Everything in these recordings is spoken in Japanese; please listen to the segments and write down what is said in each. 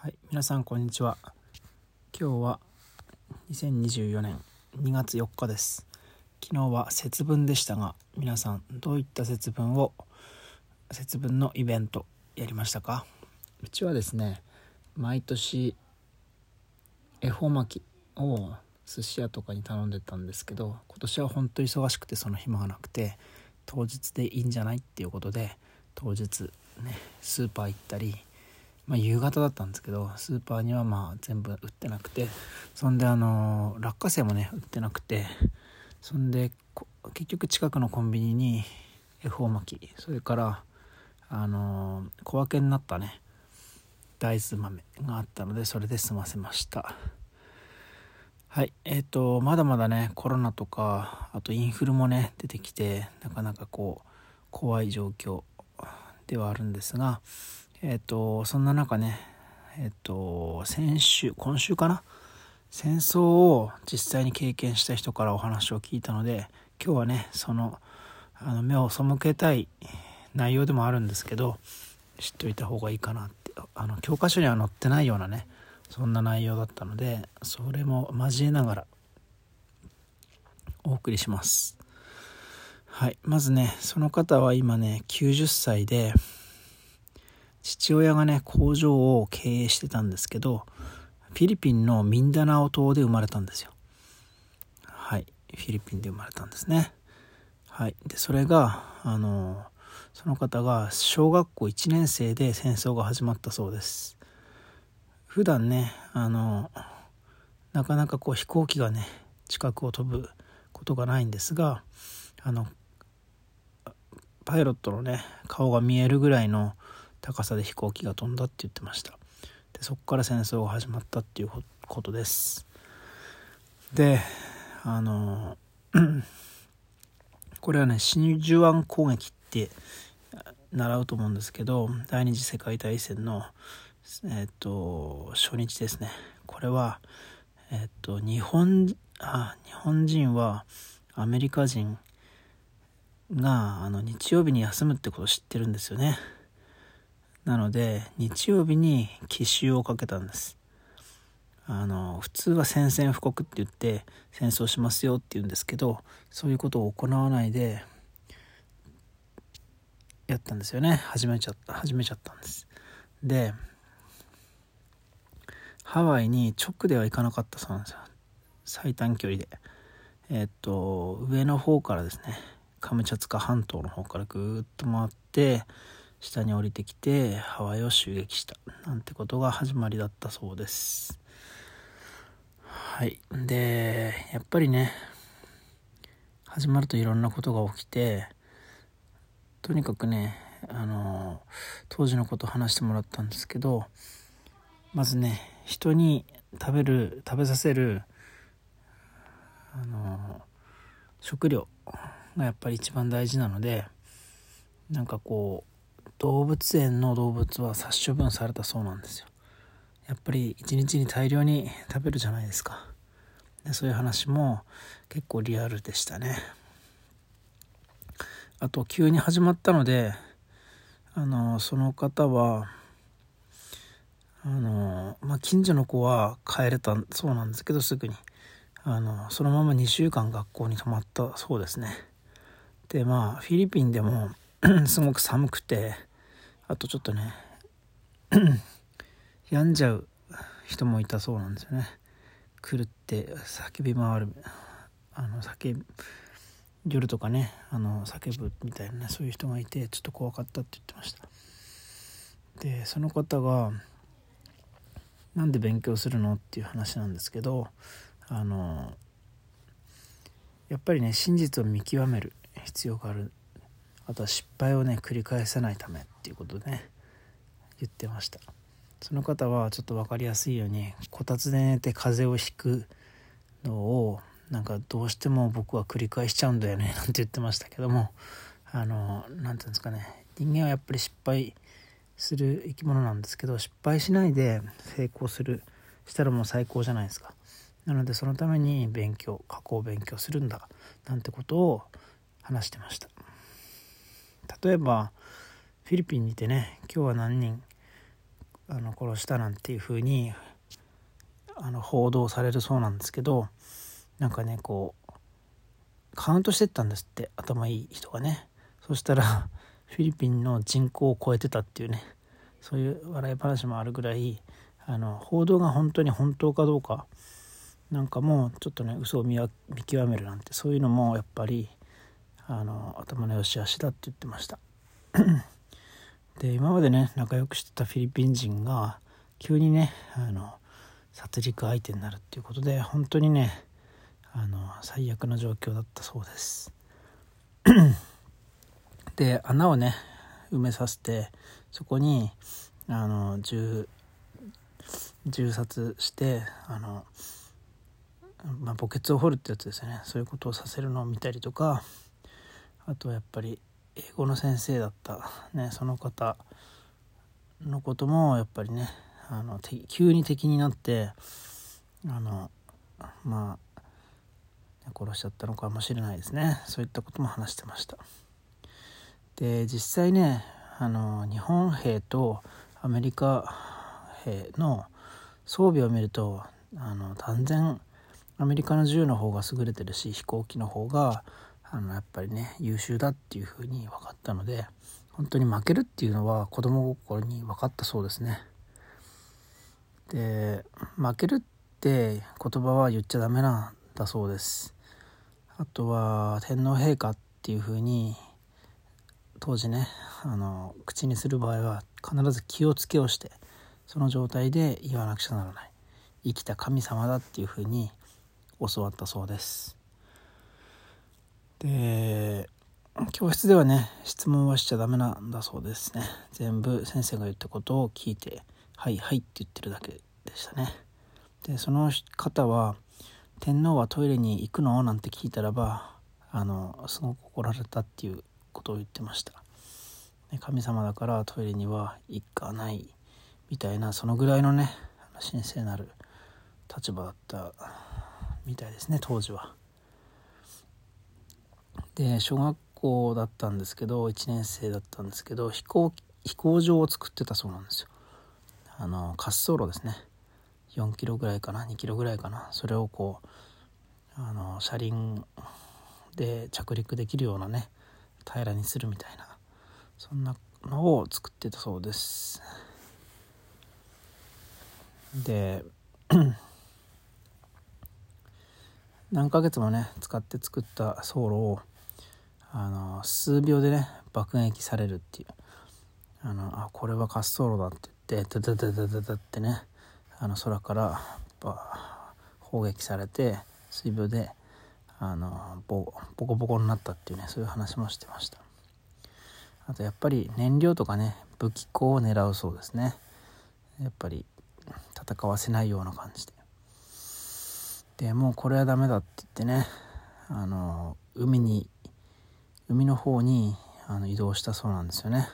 はい、皆さんこんにちは。今日は2024年2月4日です。昨日は節分でしたが、皆さんどういった節分のイベントやりましたか？うちはですね、毎年恵方巻きを寿司屋とかに頼んでたんですけど、今年は本当に忙しくてその暇がなくて、当日でいいんじゃないっていうことで、当日ねスーパー行ったり、夕方だったんですけど、スーパーには全部売ってなくて、そんで落花生もね売ってなくて、そんで結局近くのコンビニに恵方巻き、それから小分けになったね大豆豆があったので、それで済ませました。はい、まだまだねコロナとか、あとインフルもね出てきて、なかなか怖い状況ではあるんですが、そんな中ね、今週かな、戦争を実際に経験した人からお話を聞いたので、今日はねその、目を背けたい内容でもあるんですけど、知っておいた方がいいかなって、教科書には載ってないようなねそんな内容だったので、それも交えながらお送りします。はい、まずねその方は今ね90歳で、父親がね工場を経営してたんですけど、フィリピンのミンダナオ島で生まれたんですよ。はい、フィリピンで生まれたんですね。はい、でそれがその方が小学校1年生で戦争が始まったそうです。普段ねなかなか飛行機がね近くを飛ぶことがないんですが、パイロットのね顔が見えるぐらいの高さで飛行機が飛んだって言ってました。でそこから戦争が始まったっていうことです。でこれはね真珠湾攻撃って習うと思うんですけど、第二次世界大戦の初日ですね。これは日本人はアメリカ人が日曜日に休むってことを知ってるんですよね。なので日曜日に奇襲をかけたんです。普通は宣戦布告って言って戦争しますよって言うんですけど、そういうことを行わないでやったんですよね。始めちゃったんです。でハワイに直では行かなかったそうなんですよ。最短距離で上の方からですね、カムチャツカ半島の方からぐーっと回って下に降りてきてハワイを襲撃したなんてことが始まりだったそうです。はい、でやっぱりね始まるといろんなことが起きて、とにかくね当時のことを話してもらったんですけど、まずね人に食べさせる食料がやっぱり一番大事なので、動物園の動物は殺処分されたそうなんですよ。やっぱり一日に大量に食べるじゃないですか。でそういう話も結構リアルでしたね。あと急に始まったので、その方は近所の子は帰れたそうなんですけど、すぐにそのまま2週間学校に泊まったそうですね。でフィリピンでもすごく寒くて、あとちょっとね病んじゃう人もいたそうなんですよね。狂って叫び回る、夜とかね叫ぶみたいなね、そういう人がいてちょっと怖かったって言ってました。でその方がなんで勉強するのっていう話なんですけど、やっぱりね真実を見極める必要がある、あとは失敗をね繰り返さないためっていうことでね言ってました。その方はちょっと分かりやすいように、こたつで寝て風邪をひくのをどうしても僕は繰り返しちゃうんだよねなんて言ってましたけども、なんていうんですかね、人間はやっぱり失敗する生き物なんですけど、失敗しないで成功したらもう最高じゃないですか。なのでそのために過去を勉強するんだなんてことを話してました。例えばフィリピンにいてね、今日は何人殺したなんていう風に報道されるそうなんですけど、なんかねこうカウントしてったんですって、頭いい人がね。そしたらフィリピンの人口を超えてたっていうね、そういう笑い話もあるぐらい報道が本当に本当かどうかなんかもうちょっとね嘘を 見極めるなんて、そういうのもやっぱり頭の良し悪しだって言ってましたで今までね仲良くしてたフィリピン人が急にね殺戮相手になるっていうことで、本当にね最悪の状況だったそうですで穴をね埋めさせて、そこに銃殺して墓穴を掘るってやつですよね。そういうことをさせるのを見たりとか、あとやっぱり英語の先生だった、ね、その方のこともやっぱりね急に敵になってまあ殺しちゃったのかもしれないですね。そういったことも話してました。で実際ね日本兵とアメリカ兵の装備を見ると断然アメリカの銃の方が優れてるし、飛行機の方がやっぱりね優秀だっていうふうに分かったので、本当に負けるっていうのは子供心に分かったそうですね。で負けるって言葉は言っちゃダメなんだそうです。あとは天皇陛下っていうふうに当時ね口にする場合は必ず気をつけをして、その状態で言わなくちゃならない、生きた神様だっていうふうに教わったそうです。で教室ではね質問はしちゃダメなんだそうですね。全部先生が言ったことを聞いてはいはいって言ってるだけでしたね。でその方は天皇はトイレに行くのなんて聞いたらばすごく怒られたっていうことを言ってました。神様だからトイレには行かないみたいな、そのぐらいのね神聖なる立場だったみたいですね当時は。で小学校だったんですけど1年生だったんですけど、飛行場を作ってたそうなんですよ。滑走路ですね、4キロぐらいかな2キロぐらいかな、それをこう車輪で着陸できるようなね平らにするみたいな、そんなのを作ってたそうです。で何ヶ月もね使って作った走路を数秒でね爆撃されるっていう、これは滑走路だって言ってダダダダダってね空から砲撃されて数秒でボコボコになったっていうね、そういう話もしてました。あとやっぱり燃料とかね武器庫を狙うそうですね。やっぱり戦わせないような感じで。でもうこれはダメだって言ってね海の方に移動したそうなんですよね。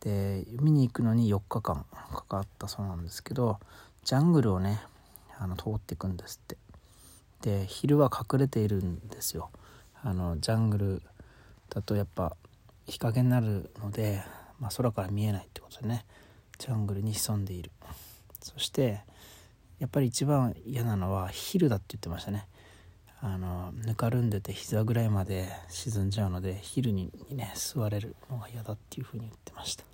で海に行くのに4日間かかったそうなんですけど、ジャングルをね通っていくんですって。で昼は隠れているんですよ。ジャングルだとやっぱ日陰になるので、空から見えないってことでねジャングルに潜んでいる。そしてやっぱり一番嫌なのは昼だって言ってましたね。ぬかるんでて膝ぐらいまで沈んじゃうので、昼にね座れるのが嫌だっていうふうに言ってました。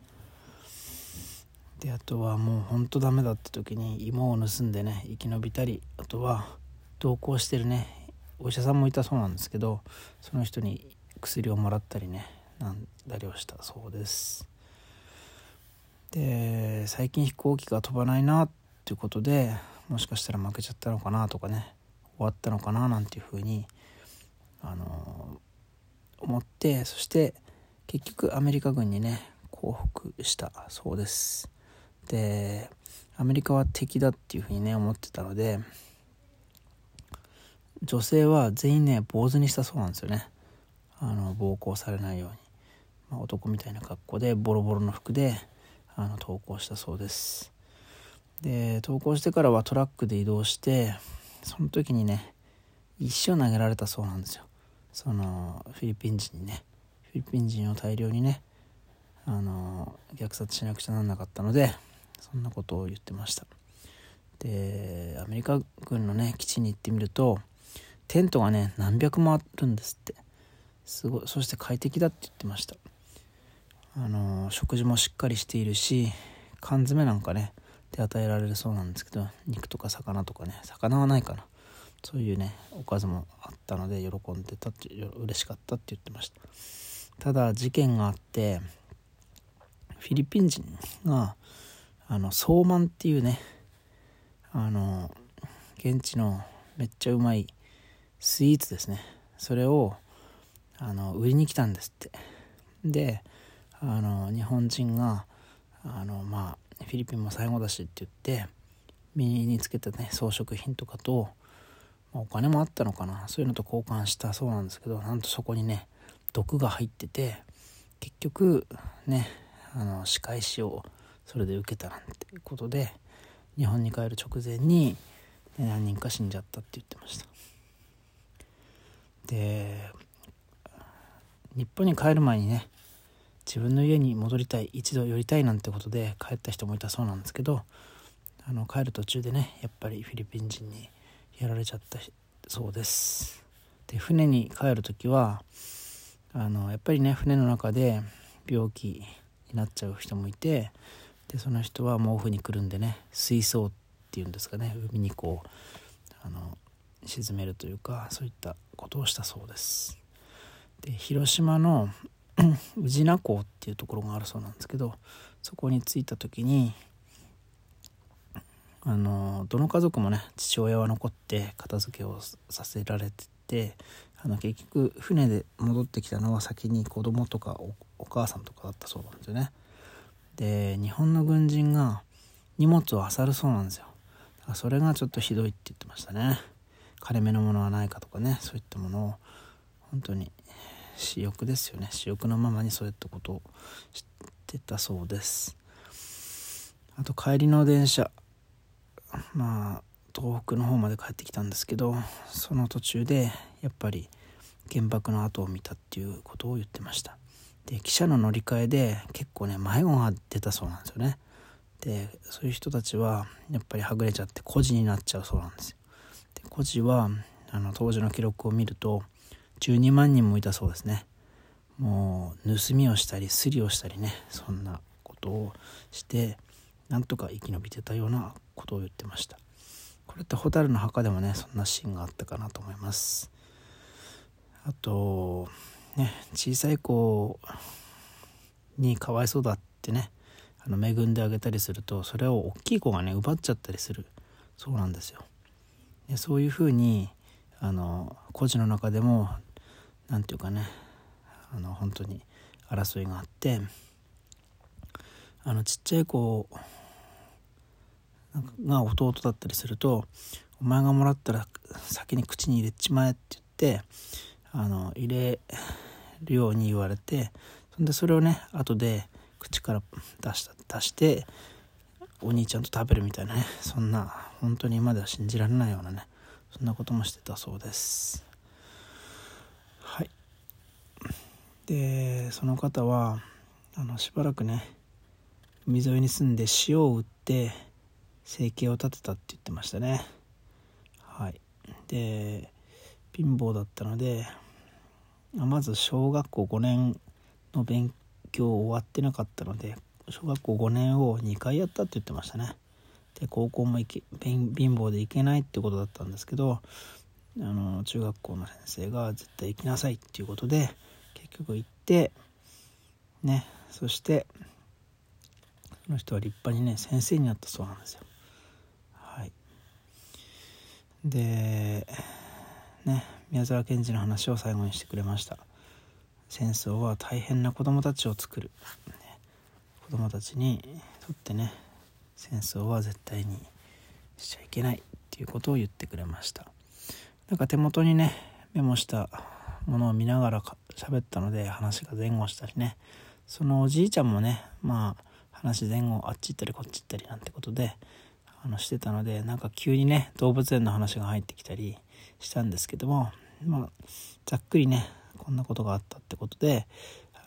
であとはもうほんとダメだって時に芋を盗んでね生き延びたり、あとは同行してるねお医者さんもいたそうなんですけど、その人に薬をもらったりねなんだりをしたそうです。で最近飛行機が飛ばないなっていうことで、もしかしたら負けちゃったのかなとかね終わったのかななんていうふうに思って、そして結局アメリカ軍にね降伏したそうです。でアメリカは敵だっていうふうにね思ってたので、女性は全員ね坊主にしたそうなんですよね。暴行されないように、男みたいな格好でボロボロの服で投降したそうです。で投降してからはトラックで移動して、その時にね石を投げられたそうなんですよ。フィリピン人にね、フィリピン人を大量にね虐殺しなくちゃなんなかったので、そんなことを言ってました。で、アメリカ軍のね基地に行ってみると、テントがね何百もあるんですって。すごい。そして快適だって言ってました。食事もしっかりしているし、缶詰なんかね手与えられるそうなんですけど、肉とか魚とかね、魚はないかな、そういうねおかずもあったので喜んでたって、嬉しかったって言ってました。ただ事件があって、フィリピン人がソーマンっていうね現地のめっちゃうまいスイーツですね、それを売りに来たんですって。で日本人がフィリピンも最後だしって言って身につけたね装飾品とかと、お金もあったのかな、そういうのと交換したそうなんですけど、なんとそこにね毒が入ってて、結局ね仕返しをそれで受けたなんていうことで、日本に帰る直前に、ね、何人か死んじゃったって言ってました。で、日本に帰る前にね自分の家に戻りたい、一度寄りたいなんてことで帰った人もいたそうなんですけど、帰る途中でねやっぱりフィリピン人にやられちゃったそうです。で、船に帰るときはやっぱりね船の中で病気になっちゃう人もいて、でその人は毛布にくるんでね水槽っていうんですかね、海にこう沈めるというか、そういったことをしたそうです。で、広島の宇品港っていうところがあるそうなんですけど、そこに着いた時にどの家族もね父親は残って片付けをさせられてて、結局船で戻ってきたのは先に子供とか お母さんとかだったそうなんですよね。で、日本の軍人が荷物を漁るそうなんですよ。だからそれがちょっとひどいって言ってましたね。金目のものはないかとかね、そういったものを本当に私欲ですよね。私欲のままにそういったことを知ってたそうです。あと帰りの電車、東北の方まで帰ってきたんですけど、その途中でやっぱり原爆の跡を見たっていうことを言ってました。で、汽車の乗り換えで結構ね迷子が出たそうなんですよね。で、そういう人たちはやっぱりはぐれちゃって孤児になっちゃうそうなんですよ。で、孤児は当時の記録を見ると12万人もいたそうですね。もう盗みをしたりすりをしたりね、そんなことをしてなんとか生き延びてたようなことを言ってました。これってホタルの墓でもねそんなシーンがあったかなと思います。あとね、小さい子にかわいそうだってね恵んであげたりすると、それを大きい子がね奪っちゃったりするそうなんですよ。で、そういうふうに孤児の中でもなんていうかね本当に争いがあって、ちっちゃい子が弟だったりすると、お前がもらったら先に口に入れちまえって言って入れるように言われて、そんでそれをね後で口から出してお兄ちゃんと食べるみたいなね、そんな本当に今では信じられないようなね、そんなこともしてたそうです。はい。で、その方はしばらくね海沿いに住んで塩を売って生計を立てたって言ってましたね。はい。で、貧乏だったので、まず小学校5年の勉強終わってなかったので、小学校5年を2回やったって言ってましたね。で、高校も貧乏で行けないってことだったんですけど、中学校の先生が絶対行きなさいっていうことで結局行ってね、そしてその人は立派にね先生になったそうなんですよ。はい。でね、宮沢賢治の話を最後にしてくれました。戦争は大変な子供たちを作る、ね、子供たちにとってね戦争は絶対にしちゃいけないっていうことを言ってくれました。なんか手元にねメモしたものを見ながら喋ったので話が前後したりね、そのおじいちゃんもね話前後あっち行ったりこっち行ったりなんてことでしてたので、なんか急にね動物園の話が入ってきたりしたんですけども、ざっくりねこんなことがあったってことで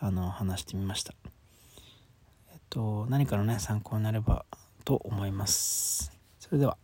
話してみました。何かのね参考になればと思います。それでは。